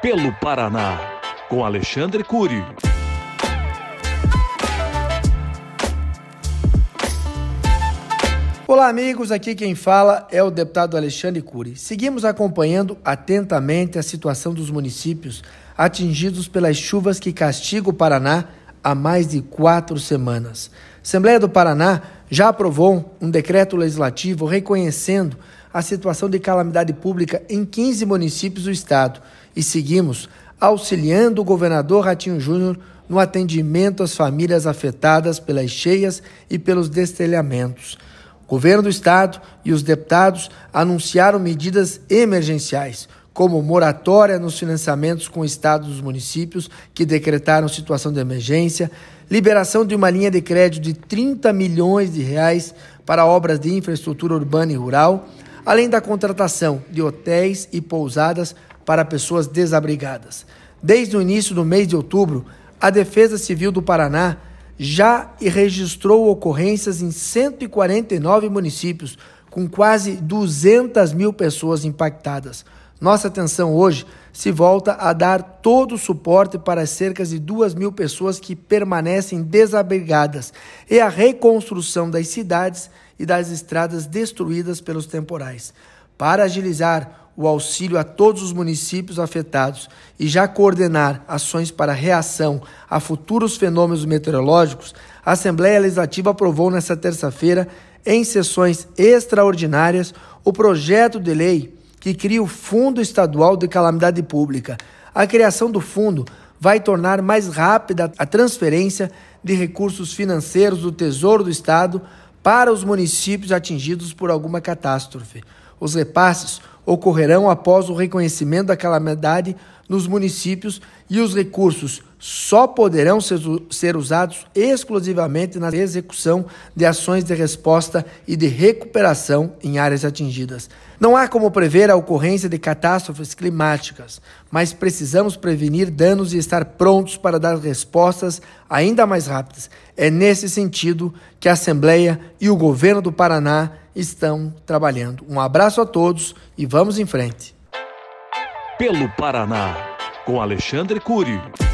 Pelo Paraná, com Alexandre Curi. Olá, amigos, aqui quem fala é o deputado Alexandre Curi. Seguimos acompanhando atentamente a situação dos municípios atingidos pelas chuvas que castigam o Paraná há mais de 4 semanas. A Assembleia do Paraná já aprovou um decreto legislativo reconhecendo a situação de calamidade pública em 15 municípios do estado e seguimos auxiliando o governador Ratinho Júnior no atendimento às famílias afetadas pelas cheias e pelos destelhamentos. O governo do estado e os deputados anunciaram medidas emergenciais, como moratória nos financiamentos com o Estado dos municípios que decretaram situação de emergência, liberação de uma linha de crédito de 30 milhões de reais para obras de infraestrutura urbana e rural, além da contratação de hotéis e pousadas para pessoas desabrigadas. Desde o início do mês de outubro, a Defesa Civil do Paraná já registrou ocorrências em 149 municípios, com quase 200 mil pessoas impactadas. Nossa atenção hoje se volta a dar todo o suporte para as cerca de 2 mil pessoas que permanecem desabrigadas e a reconstrução das cidades e das estradas destruídas pelos temporais. Para agilizar o auxílio a todos os municípios afetados e já coordenar ações para reação a futuros fenômenos meteorológicos, a Assembleia Legislativa aprovou nesta terça-feira, em sessões extraordinárias, o projeto de lei que cria o Fundo Estadual de Calamidade Pública. A criação do fundo vai tornar mais rápida a transferência de recursos financeiros do Tesouro do Estado para os municípios atingidos por alguma catástrofe. Os repasses ocorrerão após o reconhecimento da calamidade nos municípios e os recursos só poderão ser usados exclusivamente na execução de ações de resposta e de recuperação em áreas atingidas. Não há como prever a ocorrência de catástrofes climáticas, mas precisamos prevenir danos e estar prontos para dar respostas ainda mais rápidas. É nesse sentido que a Assembleia e o governo do Paraná estão trabalhando. Um abraço a todos e vamos em frente. Pelo Paraná, com Alexandre Curi.